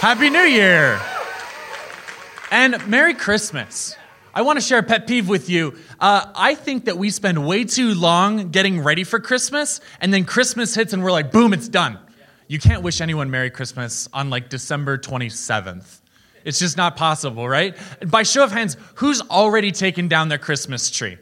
Happy New Year. And Merry Christmas. I want to share a pet peeve with you. I think that we spend way too long getting ready for Christmas, and then Christmas hits and we're like, boom, it's done. You can't wish anyone Merry Christmas on like December 27th. It's just not possible, right? By show of hands, who's already taken down their Christmas tree?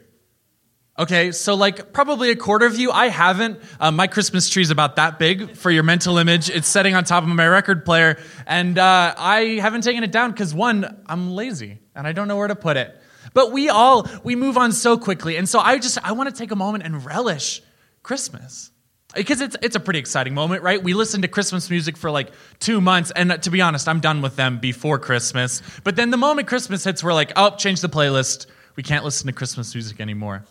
Okay, so like probably a quarter of you. I haven't. My Christmas tree's about that big for your mental image. It's sitting on top of my record player, and I haven't taken it down because, one, I'm lazy, and I don't know where to put it. But we move on so quickly, and so I want to take a moment and relish Christmas because it's a pretty exciting moment, right? We listened to Christmas music for like 2 months, and to be honest, I'm done with them before Christmas. But then the moment Christmas hits, we're like, oh, change the playlist. We can't listen to Christmas music anymore.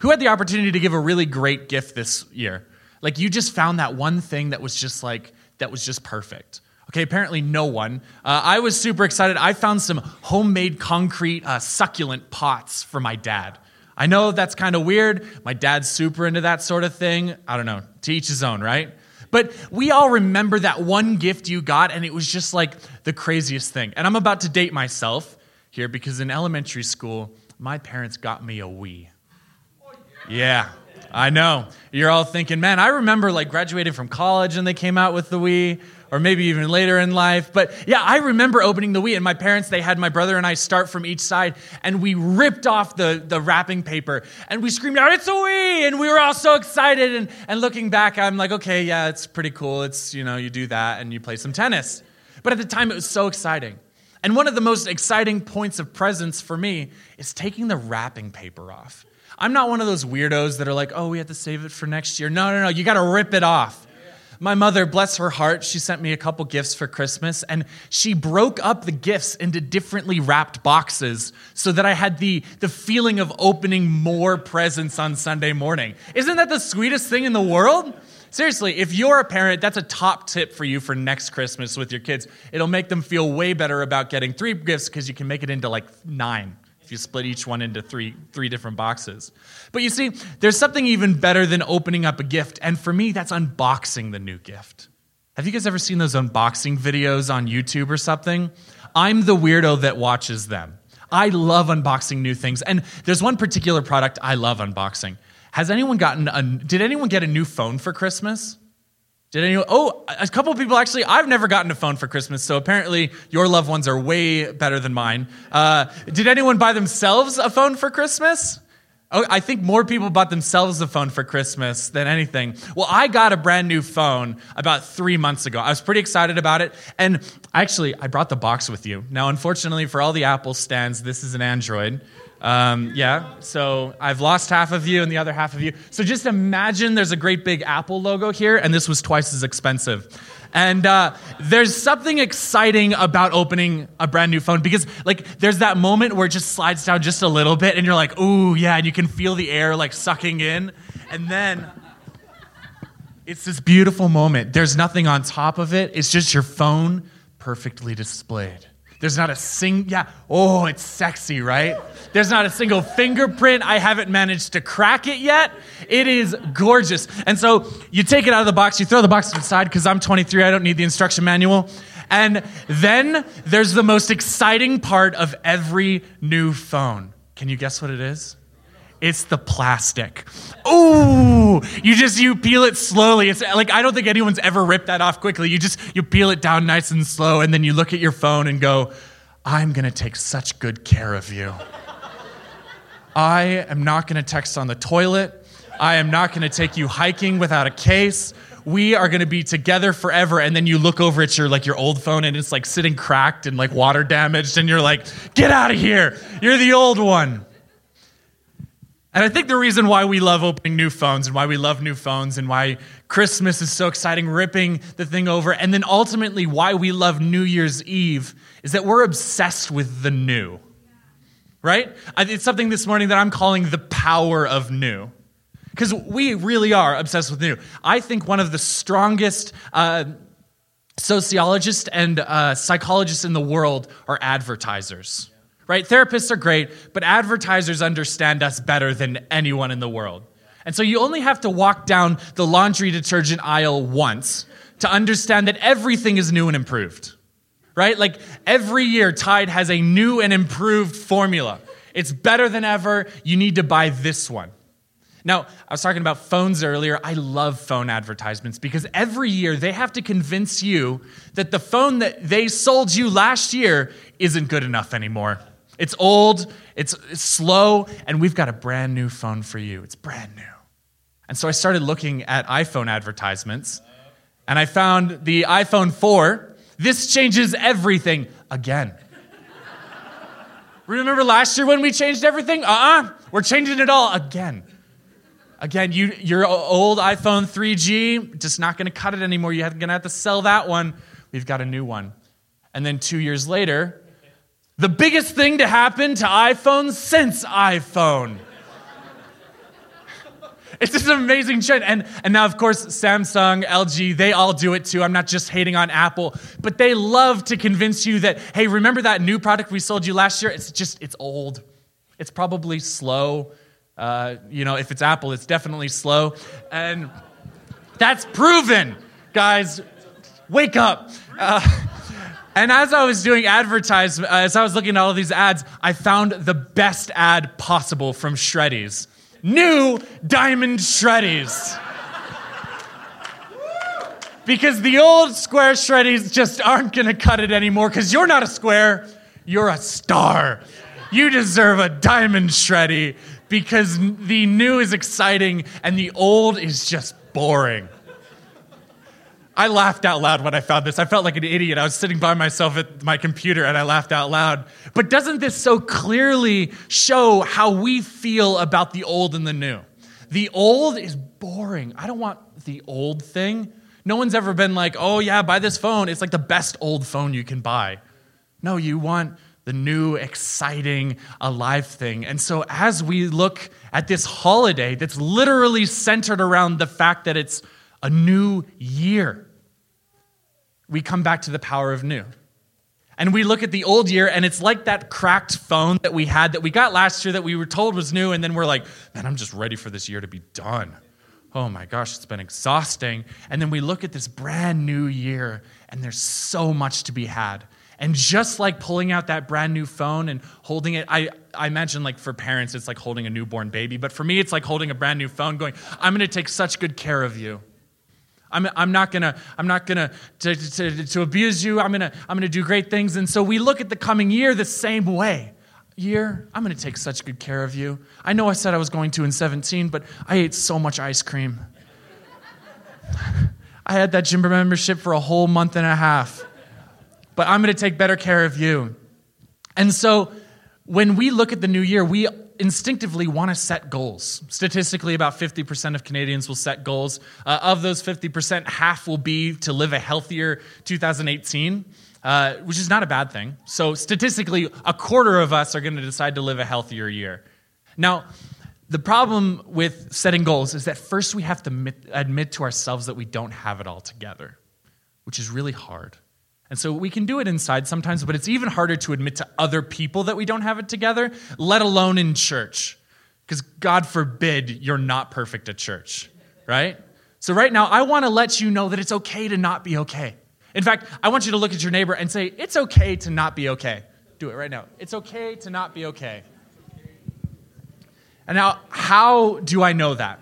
Who had the opportunity to give a really great gift this year? Like, you just found that one thing that was just like, that was just perfect. Okay, apparently no one. I was super excited. I found some homemade concrete succulent pots for my dad. I know that's kind of weird. My dad's super into that sort of thing. I don't know, to each his own, right? But we all remember that one gift you got, and it was just like the craziest thing. And I'm about to date myself here because in elementary school, my parents got me a Wii. Yeah, I know. You're all thinking, man, I remember like graduating from college and they came out with the Wii, or maybe even later in life. But yeah, I remember opening the Wii, and my parents, they had my brother and I start from each side, and we ripped off the wrapping paper and we screamed out, "It's a Wii!" And we were all so excited. And looking back, I'm like, okay, yeah, it's pretty cool. It's, you know, you do that and you play some tennis. But at the time, it was so exciting. And one of the most exciting points of presence for me is taking the wrapping paper off. I'm not one of those weirdos that are like, oh, we have to save it for next year. No, you got to rip it off. Yeah. My mother, bless her heart, she sent me a couple gifts for Christmas, and she broke up the gifts into differently wrapped boxes so that I had the feeling of opening more presents on Sunday morning. Isn't that the sweetest thing in the world? Seriously, if you're a parent, that's a top tip for you for next Christmas with your kids. It'll make them feel way better about getting 3 gifts because you can make it into like 9. You split each one into three different boxes. But you see, there's something even better than opening up a gift. And for me, that's unboxing the new gift. Have you guys ever seen those unboxing videos on YouTube or something? I'm the weirdo that watches them. I love unboxing new things. And there's one particular product I love unboxing. Has anyone gotten did anyone get a new phone for Christmas? Did anyone? Oh, a couple of people actually. I've never gotten a phone for Christmas, so apparently your loved ones are way better than mine. Did anyone buy themselves a phone for Christmas? Oh, I think more people bought themselves a phone for Christmas than anything. Well, I got a brand new phone about 3 months ago. I was pretty excited about it, and actually, I brought the box with you. Now, unfortunately, for all the Apple stands, this is an Android. So I've lost half of you and the other half of you. So just imagine there's a great big Apple logo here, and this was twice as expensive. And there's something exciting about opening a brand new phone because, like, there's that moment where it just slides down just a little bit, and you're like, ooh, yeah, and you can feel the air, like, sucking in. And then it's this beautiful moment. There's nothing on top of it. It's just your phone perfectly displayed. There's not a it's sexy, right? There's not a single fingerprint. I haven't managed to crack it yet. It is gorgeous. And so you take it out of the box, you throw the box to the side, because I'm 23, I don't need the instruction manual. And then there's the most exciting part of every new phone. Can you guess what it is? It's the plastic. Ooh, you peel it slowly. It's like, I don't think anyone's ever ripped that off quickly. You peel it down nice and slow, and then you look at your phone and go, I'm gonna take such good care of you. I am not gonna text on the toilet. I am not gonna take you hiking without a case. We are gonna be together forever. And then you look over at your old phone, and it's like sitting cracked and like water damaged, and you're like, get out of here, you're the old one. And I think the reason why we love opening new phones and why we love new phones and why Christmas is so exciting, ripping the thing over, and then ultimately why we love New Year's Eve is that we're obsessed with the new, right? It's something this morning that I'm calling the power of new, because we really are obsessed with new. I think one of the strongest sociologists and psychologists in the world are advertisers. Right? Therapists are great, but advertisers understand us better than anyone in the world. And so you only have to walk down the laundry detergent aisle once to understand that everything is new and improved. right? Like every year, Tide has a new and improved formula. It's better than ever. You need to buy this one. Now, I was talking about phones earlier. I love phone advertisements because every year they have to convince you that the phone that they sold you last year isn't good enough anymore. It's old, it's slow, and we've got a brand new phone for you. It's brand new. And so I started looking at iPhone advertisements, and I found the iPhone 4. This changes everything again. Remember last year when we changed everything? We're changing it all again. Again, your old iPhone 3G, just not going to cut it anymore. You're going to have to sell that one. We've got a new one. And then 2 years later, the biggest thing to happen to iPhones since iPhone. It's just an amazing trend. And now, of course, Samsung, LG, they all do it too. I'm not just hating on Apple. But they love to convince you that, hey, remember that new product we sold you last year? It's old. It's probably slow. If it's Apple, it's definitely slow. And that's proven, guys. Wake up. And as I was doing advertisement, as I was looking at all these ads, I found the best ad possible from Shreddies. New Diamond Shreddies. Because the old square Shreddies just aren't going to cut it anymore because you're not a square, you're a star. You deserve a Diamond Shreddy. Because the new is exciting and the old is just boring. I laughed out loud when I found this. I felt like an idiot. I was sitting by myself at my computer and I laughed out loud. But doesn't this so clearly show how we feel about the old and the new? The old is boring. I don't want the old thing. No one's ever been like, oh yeah, buy this phone. It's like the best old phone you can buy. No, you want the new, exciting, alive thing. And so as we look at this holiday that's literally centered around the fact that it's a new year, we come back to the power of new. And we look at the old year, and it's like that cracked phone that we had that we got last year that we were told was new, and then we're like, man, I'm just ready for this year to be done. Oh my gosh, it's been exhausting. And then we look at this brand new year, and there's so much to be had. And just like pulling out that brand new phone and holding it, I imagine like for parents, it's like holding a newborn baby. But for me, it's like holding a brand new phone going, I'm going to take such good care of you. I'm not going to abuse you. I'm going to do great things. And so we look at the coming year the same way. Year, I'm going to take such good care of you. I know I said I was going to in 17, but I ate so much ice cream. I had that gym membership for a whole month and a half. But I'm going to take better care of you. And so when we look at the new year, we instinctively want to set goals. Statistically, about 50% of Canadians will set goals. Of those 50%, half will be to live a healthier 2018, which is not a bad thing. So statistically, a quarter of us are going to decide to live a healthier year. Now, the problem with setting goals is that first we have to admit to ourselves that we don't have it all together, which is really hard. And so we can do it inside sometimes, but it's even harder to admit to other people that we don't have it together, let alone in church. Because God forbid you're not perfect at church, right? So right now, I want to let you know that it's okay to not be okay. In fact, I want you to look at your neighbor and say, it's okay to not be okay. Do it right now. It's okay to not be okay. And now, how do I know that?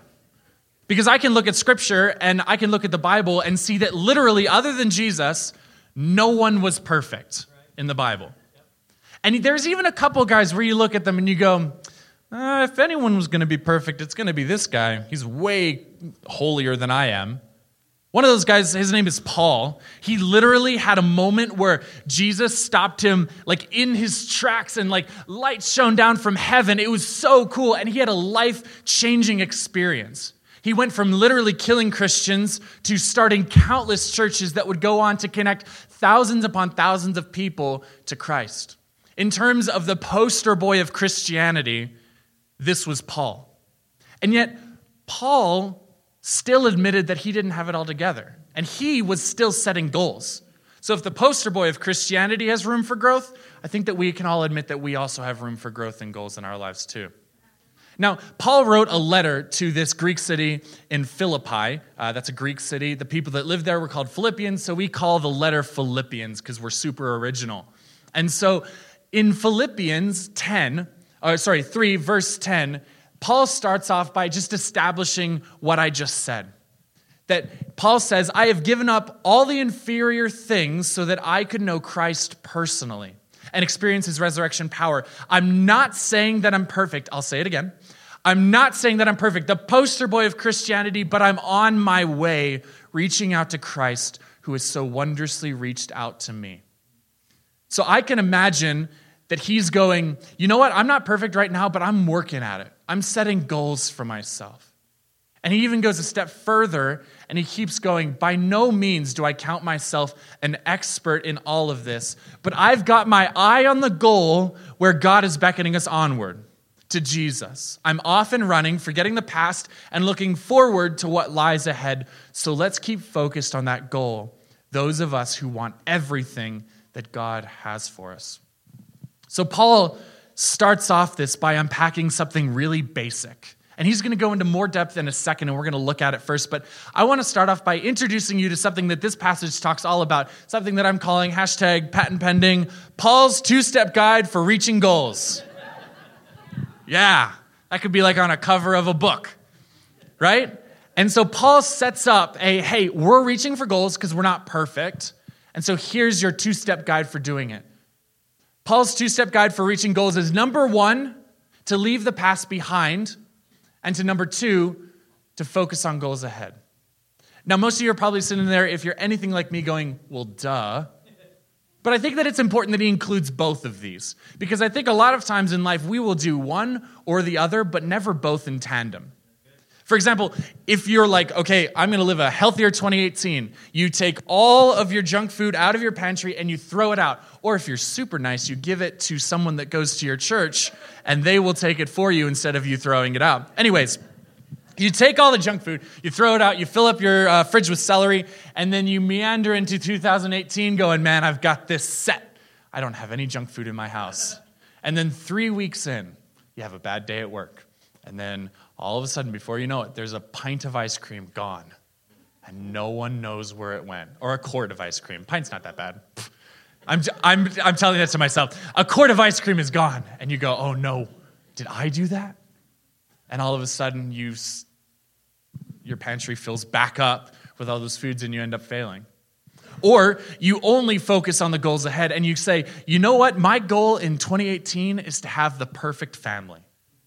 Because I can look at Scripture and I can look at the Bible and see that literally, other than Jesus, no one was perfect in the Bible. And there's even a couple guys where you look at them and you go, if anyone was going to be perfect, it's going to be this guy. He's way holier than I am. One of those guys, his name is Paul. He literally had a moment where Jesus stopped him like in his tracks and like light shone down from heaven. It was so cool. And he had a life-changing experience. He went from literally killing Christians to starting countless churches that would go on to connect thousands upon thousands of people to Christ. In terms of the poster boy of Christianity, this was Paul. And yet, Paul still admitted that he didn't have it all together, and he was still setting goals. So if the poster boy of Christianity has room for growth, I think that we can all admit that we also have room for growth and goals in our lives too. Now, Paul wrote a letter to this Greek city in Philippi. That's a Greek city. The people that lived there were called Philippians, so we call the letter Philippians because we're super original. And so in Philippians 3, verse 10, Paul starts off by just establishing what I just said. That Paul says, I have given up all the inferior things so that I could know Christ personally and experience his resurrection power. I'm not saying that I'm perfect. I'll say it again. I'm not saying that I'm perfect, the poster boy of Christianity, but I'm on my way reaching out to Christ who has so wondrously reached out to me. So I can imagine that he's going, you know what? I'm not perfect right now, but I'm working at it. I'm setting goals for myself. And he even goes a step further, and he keeps going, by no means do I count myself an expert in all of this, but I've got my eye on the goal where God is beckoning us onward to Jesus. I'm off and running, forgetting the past, and looking forward to what lies ahead. So let's keep focused on that goal, those of us who want everything that God has for us. So Paul starts off this by unpacking something really basic. And he's going to go into more depth in a second, and we're going to look at it first. But I want to start off by introducing you to something that this passage talks all about, something that I'm calling #patent pending, Paul's two-step guide for reaching goals. Yeah, that could be like on a cover of a book, right? And so Paul sets up hey, we're reaching for goals because we're not perfect. And so here's your two-step guide for doing it. Paul's two-step guide for reaching goals is, number one, to leave the past behind, and to number two, to focus on goals ahead. Now, most of you are probably sitting there, if you're anything like me, going, well, duh. But I think that it's important that he includes both of these, because I think a lot of times in life we will do one or the other, but never both in tandem. For example, if you're like, okay, I'm going to live a healthier 2018, you take all of your junk food out of your pantry and you throw it out. Or if you're super nice, you give it to someone that goes to your church and they will take it for you instead of you throwing it out. Anyways, you take all the junk food, you throw it out, you fill up your fridge with celery, and then you meander into 2018 going, man, I've got this set. I don't have any junk food in my house. And then 3 weeks in, you have a bad day at work. And then all of a sudden, before you know it, there's a pint of ice cream gone, and no one knows where it went. Or a quart of ice cream. Pint's not that bad. I'm telling that to myself. A quart of ice cream is gone, and you go, oh no, did I do that? And all of a sudden, your pantry fills back up with all those foods, and you end up failing. Or you only focus on the goals ahead, and you say, you know what? My goal in 2018 is to have the perfect family.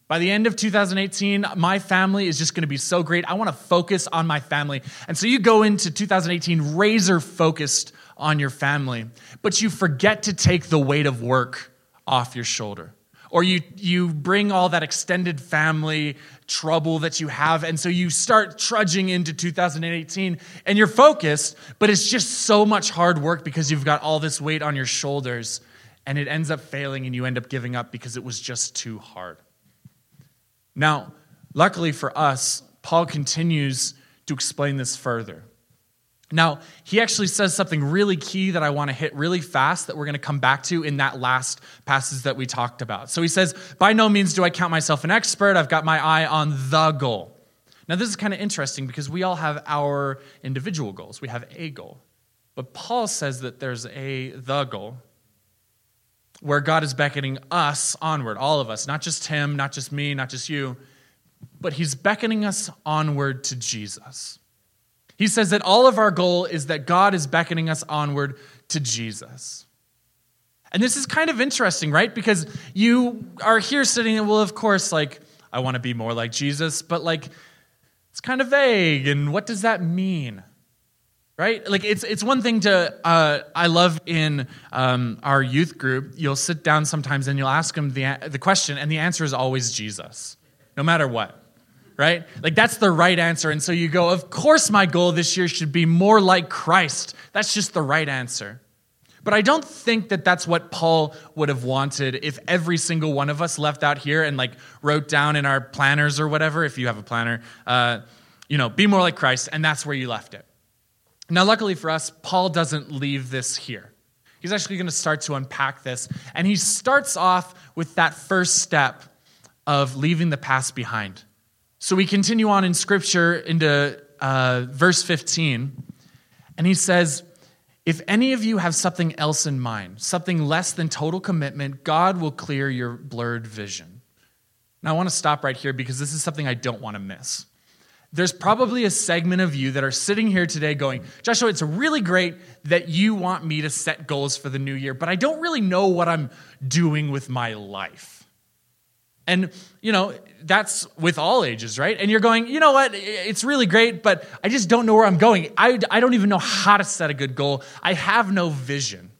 By the end of 2018, my family is just going to be so great. I want to focus on my family. And so you go into 2018 razor-focused on your family, but you forget to take the weight of work off your shoulder. Or you bring all that extended family trouble that you have, and so you start trudging into 2018, and you're focused, but it's just so much hard work because you've got all this weight on your shoulders, and it ends up failing, and you end up giving up because it was just too hard. Now, luckily for us, Paul continues to explain this further. Now, he actually says something really key that I want to hit really fast that we're going to come back to in that last passage that we talked about. So he says, by no means do I count myself an expert. I've got my eye on the goal. Now, this is kind of interesting because we all have our individual goals. We have a goal. But Paul says that there's the goal, where God is beckoning us onward, all of us, not just him, not just me, not just you, but he's beckoning us onward to Jesus. He says that all of our goal is that God is beckoning us onward to Jesus. And this is kind of interesting, right? Because you are here sitting and, well, of course, like, I want to be more like Jesus, but like, it's kind of vague, and what does that mean? Right? Like, it's one thing to, I love in our youth group, you'll sit down sometimes and you'll ask them the question, and the answer is always Jesus, no matter what, right? Like, that's the right answer. And so you go, of course my goal this year should be more like Christ. That's just the right answer. But I don't think that that's what Paul would have wanted if every single one of us left out here and, like, wrote down in our planners or whatever, if you have a planner, be more like Christ, and that's where you left it. Now, luckily for us, Paul doesn't leave this here. He's actually going to start to unpack this. And he starts off with that first step of leaving the past behind. So we continue on in Scripture into verse 15, and he says, if any of you have something else in mind, something less than total commitment, God will clear your blurred vision. Now, I want to stop right here because this is something I don't want to miss. There's probably a segment of you that are sitting here today going, Joshua, it's really great that you want me to set goals for the new year, but I don't really know what I'm doing with my life. And, you know, that's with all ages, right? And you're going, you know what? It's really great, but I just don't know where I'm going. I don't even know how to set a good goal. I have no vision.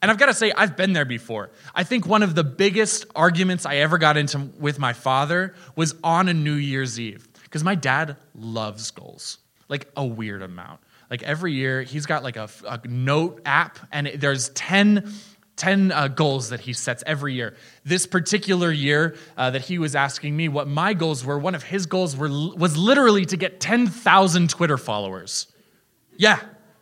And I've got to say, I've been there before. I think one of the biggest arguments I ever got into with my father was on a New Year's Eve. Because my dad loves goals, like a weird amount. Like every year, he's got like a note app, and there's 10 goals that he sets every year. This particular year that he was asking me what my goals were, one of his goals was literally to get 10,000 Twitter followers. Yeah,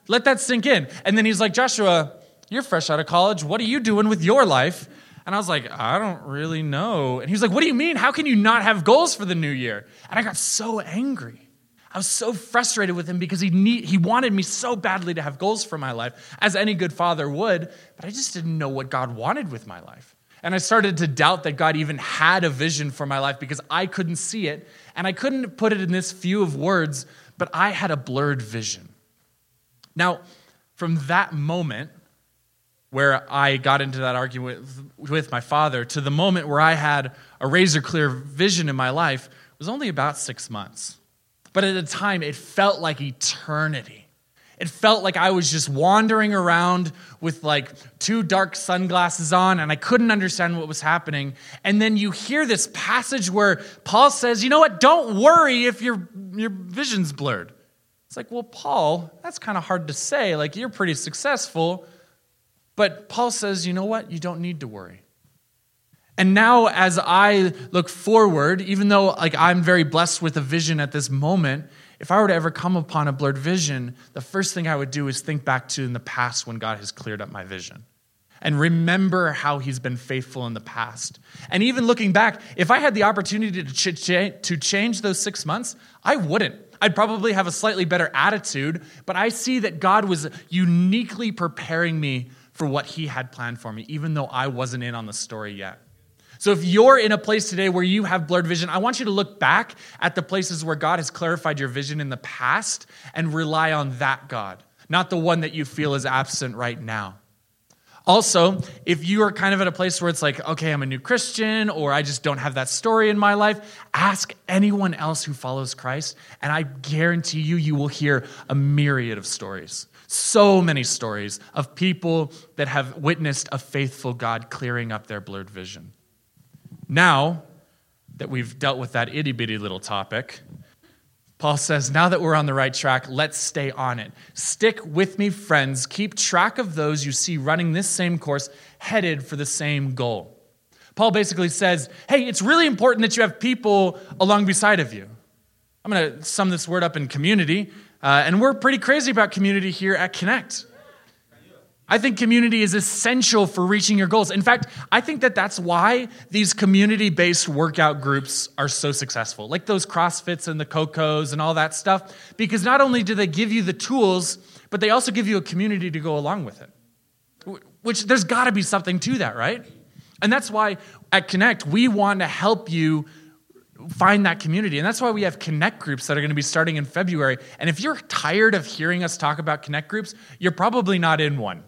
let that sink in. And then he's like, Joshua, you're fresh out of college. What are you doing with your life? And I was like, I don't really know. And he was like, what do you mean? How can you not have goals for the new year? And I got so angry. I was so frustrated with him because he wanted me so badly to have goals for my life, as any good father would, but I just didn't know what God wanted with my life. And I started to doubt that God even had a vision for my life because I couldn't see it, and I couldn't put it in this few of words, but I had a blurred vision. Now, from that moment, where I got into that argument with my father, to the moment where I had a razor-clear vision in my life was only about 6 months. But at the time, it felt like eternity. It felt like I was just wandering around with like two dark sunglasses on, and I couldn't understand what was happening. And then you hear this passage where Paul says, you know what, don't worry if your vision's blurred. It's like, well, Paul, that's kind of hard to say. Like, you're pretty successful. But Paul says, you know what? You don't need to worry. And now as I look forward, even though like I'm very blessed with a vision at this moment, if I were to ever come upon a blurred vision, the first thing I would do is think back to in the past when God has cleared up my vision and remember how he's been faithful in the past. And even looking back, if I had the opportunity to change those 6 months, I wouldn't. I'd probably have a slightly better attitude, but I see that God was uniquely preparing me for what he had planned for me, even though I wasn't in on the story yet. So if you're in a place today where you have blurred vision, I want you to look back at the places where God has clarified your vision in the past and rely on that God, not the one that you feel is absent right now. Also, if you are kind of at a place where it's like, okay, I'm a new Christian, or I just don't have that story in my life, ask anyone else who follows Christ, and I guarantee you, you will hear a myriad of stories. So many stories of people that have witnessed a faithful God clearing up their blurred vision. Now that we've dealt with that itty-bitty little topic, Paul says, now that we're on the right track, let's stay on it. Stick with me, friends. Keep track of those you see running this same course, headed for the same goal. Paul basically says, hey, it's really important that you have people along beside of you. I'm going to sum this word up in community. And we're pretty crazy about community here at Connect. I think community is essential for reaching your goals. In fact, I think that that's why these community-based workout groups are so successful, like those CrossFits and the Cocos and all that stuff, because not only do they give you the tools, but they also give you a community to go along with it, which there's got to be something to that, right? And that's why at Connect, we want to help you find that community. And that's why we have Connect groups that are going to be starting in February. And if you're tired of hearing us talk about Connect groups, you're probably not in one.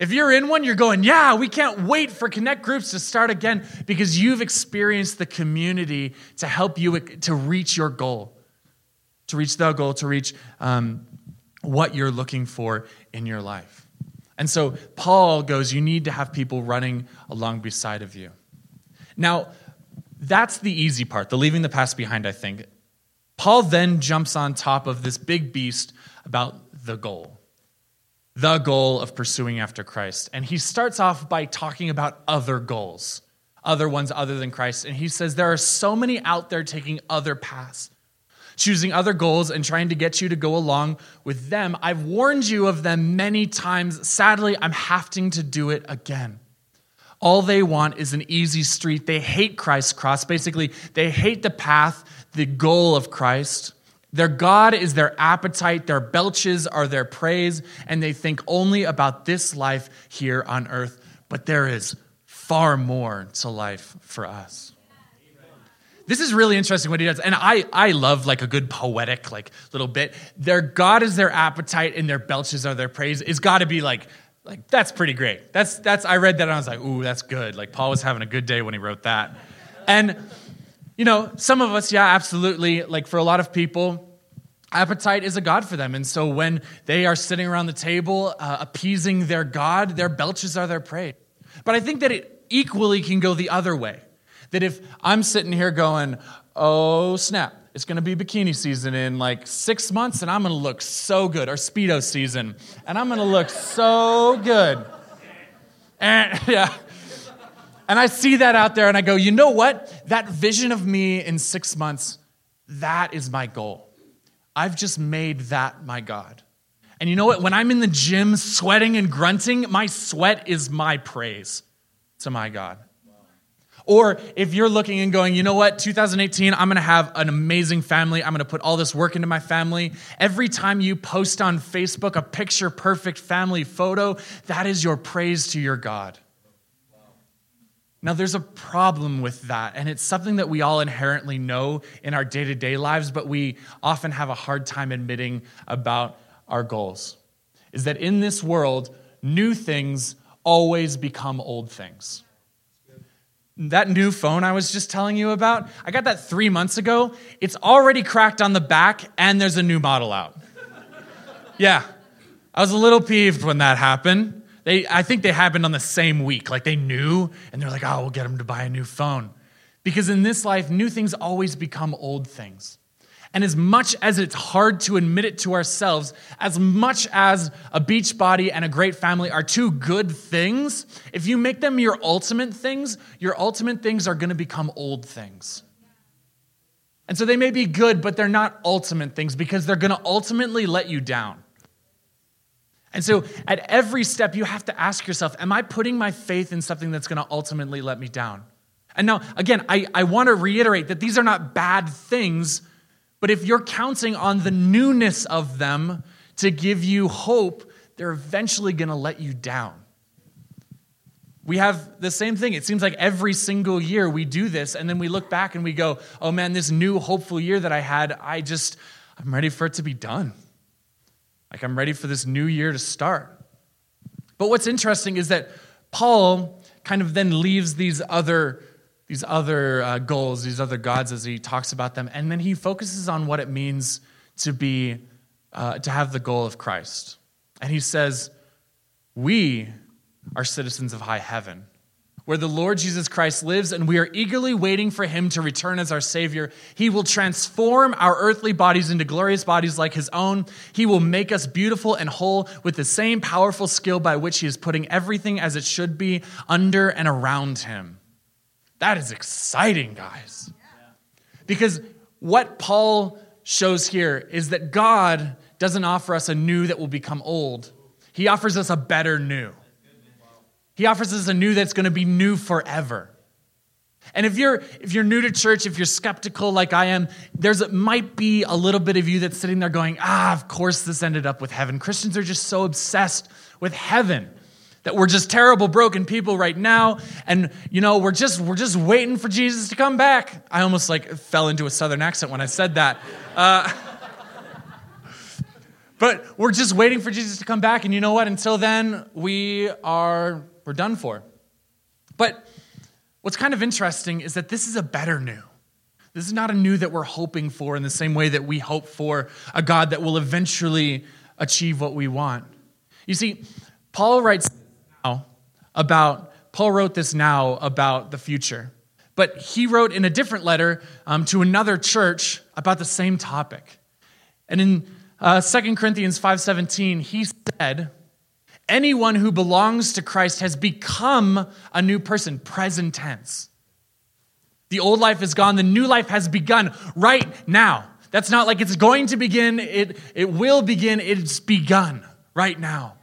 If you're in one, you're going, yeah, we can't wait for Connect groups to start again, because you've experienced the community to help you to reach your goal, to reach the goal, to reach what you're looking for in your life. And so Paul goes, you need to have people running along beside of you. Now, that's the easy part, the leaving the past behind, I think. Paul then jumps on top of this big beast about the goal of pursuing after Christ. And he starts off by talking about other goals, other ones other than Christ. And he says there are so many out there taking other paths, choosing other goals and trying to get you to go along with them. I've warned you of them many times. Sadly, I'm having to do it again. All they want is an easy street. They hate Christ's cross. Basically, they hate the path, the goal of Christ. Their God is their appetite, their belches are their praise, and they think only about this life here on earth. But there is far more to life for us. This is really interesting what he does. And I love like a good poetic like little bit. Their God is their appetite and their belches are their praise. It's got to be like that's pretty great. That's I read that and I was like, ooh, that's good. Like Paul was having a good day when he wrote that. And you know, some of us, yeah, absolutely. Like for a lot of people, appetite is a god for them. And so when they are sitting around the table appeasing their god, their belches are their praise. But I think that it equally can go the other way. That if I'm sitting here going, oh snap, it's going to be bikini season in like 6 months and I'm going to look so good, or Speedo season, and I'm going to look so good. And yeah. And I see that out there and I go, you know what? That vision of me in 6 months, that is my goal. I've just made that my God. And you know what? When I'm in the gym sweating and grunting, my sweat is my praise to my God. Or if you're looking and going, you know what, 2018, I'm going to have an amazing family. I'm going to put all this work into my family. Every time you post on Facebook a picture-perfect family photo, that is your praise to your God. Wow. Now, there's a problem with that, and it's something that we all inherently know in our day-to-day lives, but we often have a hard time admitting about our goals, is that in this world, new things always become old things. That new phone I was just telling you about, I got that 3 months ago. It's already cracked on the back, and there's a new model out. Yeah, I was a little peeved when that happened. I think they happened on the same week. Like, they knew, and they're like, oh, we'll get them to buy a new phone. Because in this life, new things always become old things. And as much as it's hard to admit it to ourselves, as much as a beach body and a great family are two good things, if you make them your ultimate things are going to become old things. And so they may be good, but they're not ultimate things because they're going to ultimately let you down. And so at every step, you have to ask yourself, am I putting my faith in something that's going to ultimately let me down? And now, again, I want to reiterate that these are not bad things. But if you're counting on the newness of them to give you hope, they're eventually going to let you down. We have the same thing. It seems like every single year we do this, and then we look back and we go, oh man, this new hopeful year that I had, I'm ready for it to be done. Like, I'm ready for this new year to start. But what's interesting is that Paul kind of then leaves these other goals, these other gods as he talks about them. And then he focuses on what it means to have the goal of Christ. And he says, we are citizens of high heaven, where the Lord Jesus Christ lives, and we are eagerly waiting for him to return as our Savior. He will transform our earthly bodies into glorious bodies like his own. He will make us beautiful and whole with the same powerful skill by which he is putting everything as it should be under and around him. That is exciting, guys. Because what Paul shows here is that God doesn't offer us a new that will become old. He offers us a better new. He offers us a new that's going to be new forever. And if you're new to church, if you're skeptical like I am, there might be a little bit of you that's sitting there going, of course this ended up with heaven. Christians are just so obsessed with heaven. That we're just terrible, broken people right now, and you know we're just waiting for Jesus to come back. I almost like fell into a southern accent when I said that. But we're just waiting for Jesus to come back, and you know what? Until then, we're done for. But what's kind of interesting is that this is a better new. This is not a new that we're hoping for in the same way that we hope for a God that will eventually achieve what we want. You see, Paul wrote this now about the future, but he wrote in a different letter to another church about the same topic. And in 2 Corinthians 5:17, he said, anyone who belongs to Christ has become a new person, present tense. The old life is gone, the new life has begun right now. That's not like it's going to begin, it will begin, it's begun right now.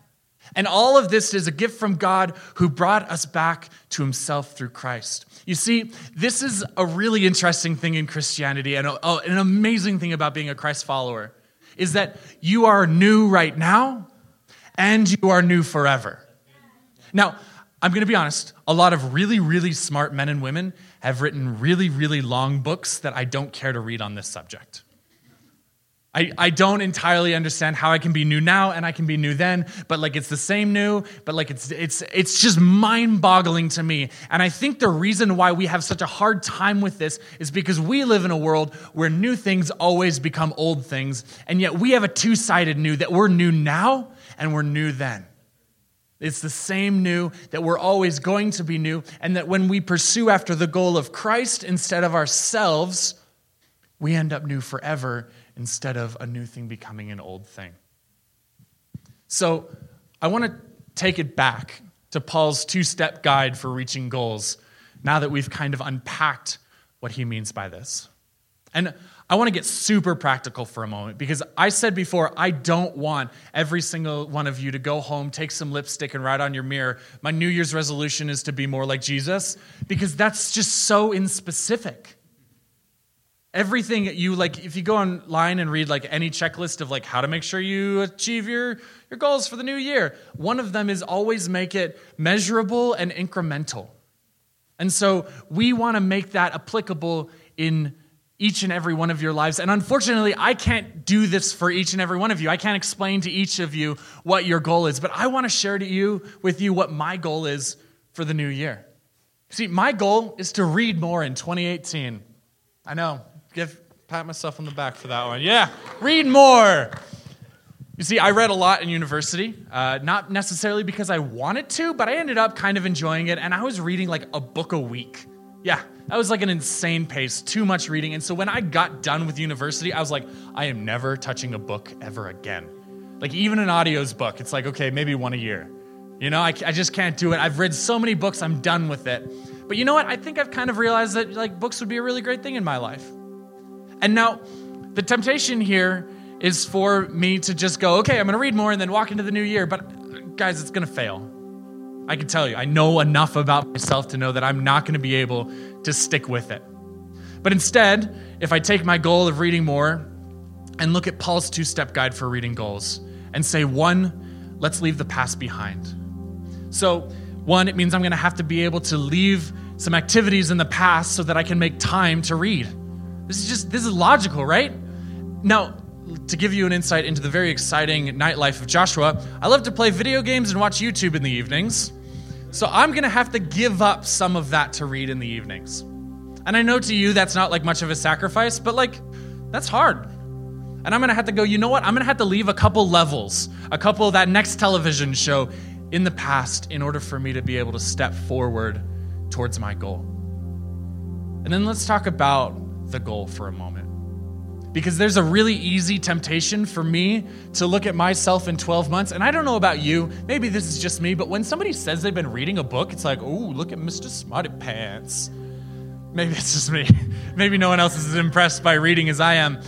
And all of this is a gift from God who brought us back to himself through Christ. You see, this is a really interesting thing in Christianity, and an amazing thing about being a Christ follower is that you are new right now and you are new forever. Now, I'm going to be honest, a lot of really, really smart men and women have written really, really long books that I don't care to read on this subject. I don't entirely understand how I can be new now and I can be new then, but like it's the same new, but like it's just mind-boggling to me. And I think the reason why we have such a hard time with this is because we live in a world where new things always become old things, and yet we have a two-sided new that we're new now and we're new then. It's the same new that we're always going to be new, and that when we pursue after the goal of Christ instead of ourselves, we end up new forever instead of a new thing becoming an old thing. So I want to take it back to Paul's two-step guide for reaching goals, now that we've kind of unpacked what he means by this. And I want to get super practical for a moment, because I said before, I don't want every single one of you to go home, take some lipstick, and write on your mirror, my New Year's resolution is to be more like Jesus, because that's just so inspecific. Everything that you like, if you go online and read like any checklist of like how to make sure you achieve your goals for the new year, one of them is always make it measurable and incremental. And so we want to make that applicable in each and every one of your lives. And unfortunately, I can't do this for each and every one of you. I can't explain to each of you what your goal is, but I want to share with you what my goal is for the new year. See, my goal is to read more in 2018. I know. Pat myself on the back for that one. Yeah, read more. You see, I read a lot in university, not necessarily because I wanted to, but I ended up kind of enjoying it, and I was reading like a book a week. Yeah, that was like an insane pace, too much reading, and so when I got done with university, I was like, I am never touching a book ever again. Like even an audios book, it's like, okay, maybe one a year. You know, I just can't do it. I've read so many books, I'm done with it. But you know what? I think I've kind of realized that like books would be a really great thing in my life. And now the temptation here is for me to just go, okay, I'm going to read more and then walk into the new year. But guys, it's going to fail. I can tell you, I know enough about myself to know that I'm not going to be able to stick with it. But instead, if I take my goal of reading more and look at Paul's two-step guide for reading goals and say, one, let's leave the past behind. So one, it means I'm going to have to be able to leave some activities in the past so that I can make time to read. This is logical, right? Now, to give you an insight into the very exciting nightlife of Joshua, I love to play video games and watch YouTube in the evenings. So I'm going to have to give up some of that to read in the evenings. And I know to you that's not like much of a sacrifice, but like that's hard. And I'm going to have to go, you know what? I'm going to have to leave a couple levels, a couple of that next television show in the past in order for me to be able to step forward towards my goal. And then let's talk about the goal for a moment, because there's a really easy temptation for me to look at myself in 12 months, and I don't know about you, maybe this is just me, but when somebody says they've been reading a book, it's like, ooh, look at Mr. Smarty Pants. Maybe it's just me. Maybe no one else is as impressed by reading as I am.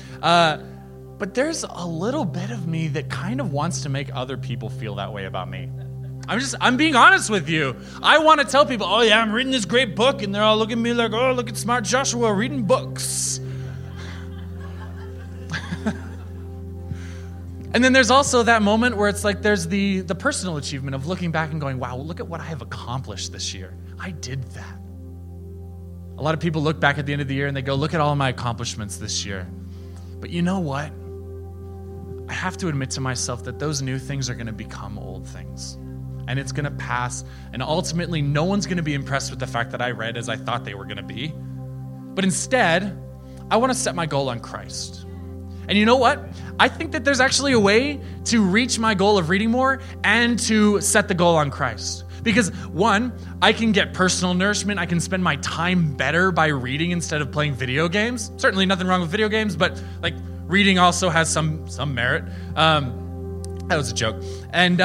But there's a little bit of me that kind of wants to make other people feel that way about me. I'm being honest with you. I want to tell people, oh yeah, I'm reading this great book, and they're all looking at me like, oh, look at smart Joshua reading books. And then there's also that moment where it's like there's the personal achievement of looking back and going, wow, look at what I have accomplished this year. I did that. A lot of people look back at the end of the year and they go, look at all my accomplishments this year. But you know what? I have to admit to myself that those new things are going to become old things. And it's going to pass, and ultimately no one's going to be impressed with the fact that I read as I thought they were going to be. But instead, I want to set my goal on Christ. And you know what? I think that there's actually a way to reach my goal of reading more and to set the goal on Christ. Because one, I can get personal nourishment. I can spend my time better by reading instead of playing video games. Certainly nothing wrong with video games, but like reading also has some merit. That was a joke. And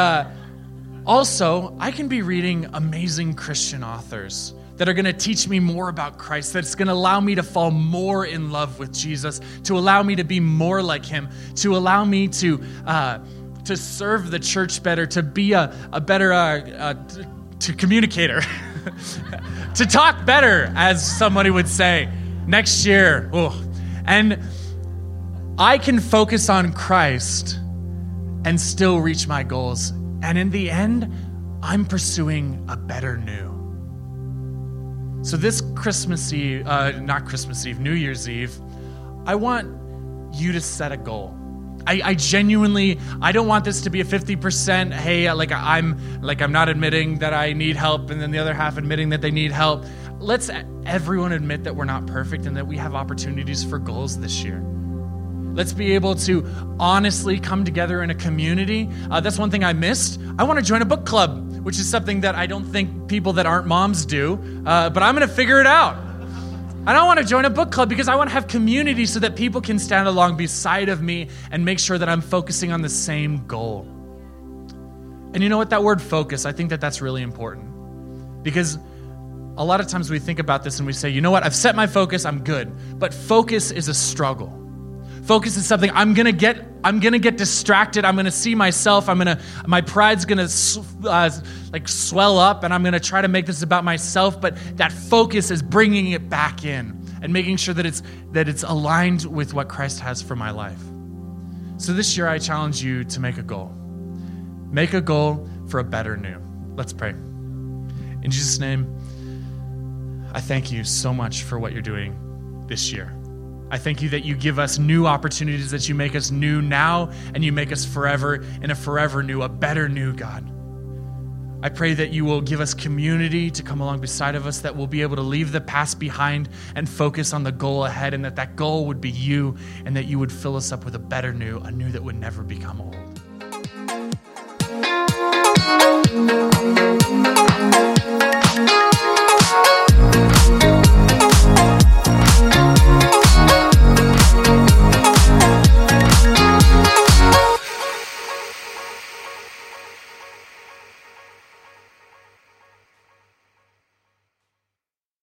also, I can be reading amazing Christian authors that are going to teach me more about Christ, that's going to allow me to fall more in love with Jesus, to allow me to be more like him, to allow me to serve the church better, to be a better to communicator, to talk better, as somebody would say, next year. Ooh. And I can focus on Christ and still reach my goals. And in the end, I'm pursuing a better new. So this Christmas Eve, not Christmas Eve, New Year's Eve, I want you to set a goal. I genuinely, I don't want this to be a 50%, hey, I'm not admitting that I need help, and then the other half admitting that they need help. Let's everyone admit that we're not perfect and that we have opportunities for goals this year. Let's be able to honestly come together in a community. That's one thing I missed. I want to join a book club, which is something that I don't think people that aren't moms do, but I'm going to figure it out. I don't want to join a book club because I want to have community so that people can stand along beside of me and make sure that I'm focusing on the same goal. And you know what? That word focus, I think that that's really important, because a lot of times we think about this and we say, you know what? I've set my focus. I'm good. But focus is a struggle. Focus is something I'm gonna get distracted. I'm gonna see myself. My pride's gonna swell up, and I'm gonna try to make this about myself. But that focus is bringing it back in and making sure that it's aligned with what Christ has for my life. So this year, I challenge you to make a goal. Make a goal for a better new. Let's pray. In Jesus' name, I thank you so much for what you're doing this year. I thank you that you give us new opportunities, that you make us new now, and you make us forever in a forever new, a better new, God. I pray that you will give us community to come along beside of us, that we'll be able to leave the past behind and focus on the goal ahead, and that goal would be you, and that you would fill us up with a better new, a new that would never become old.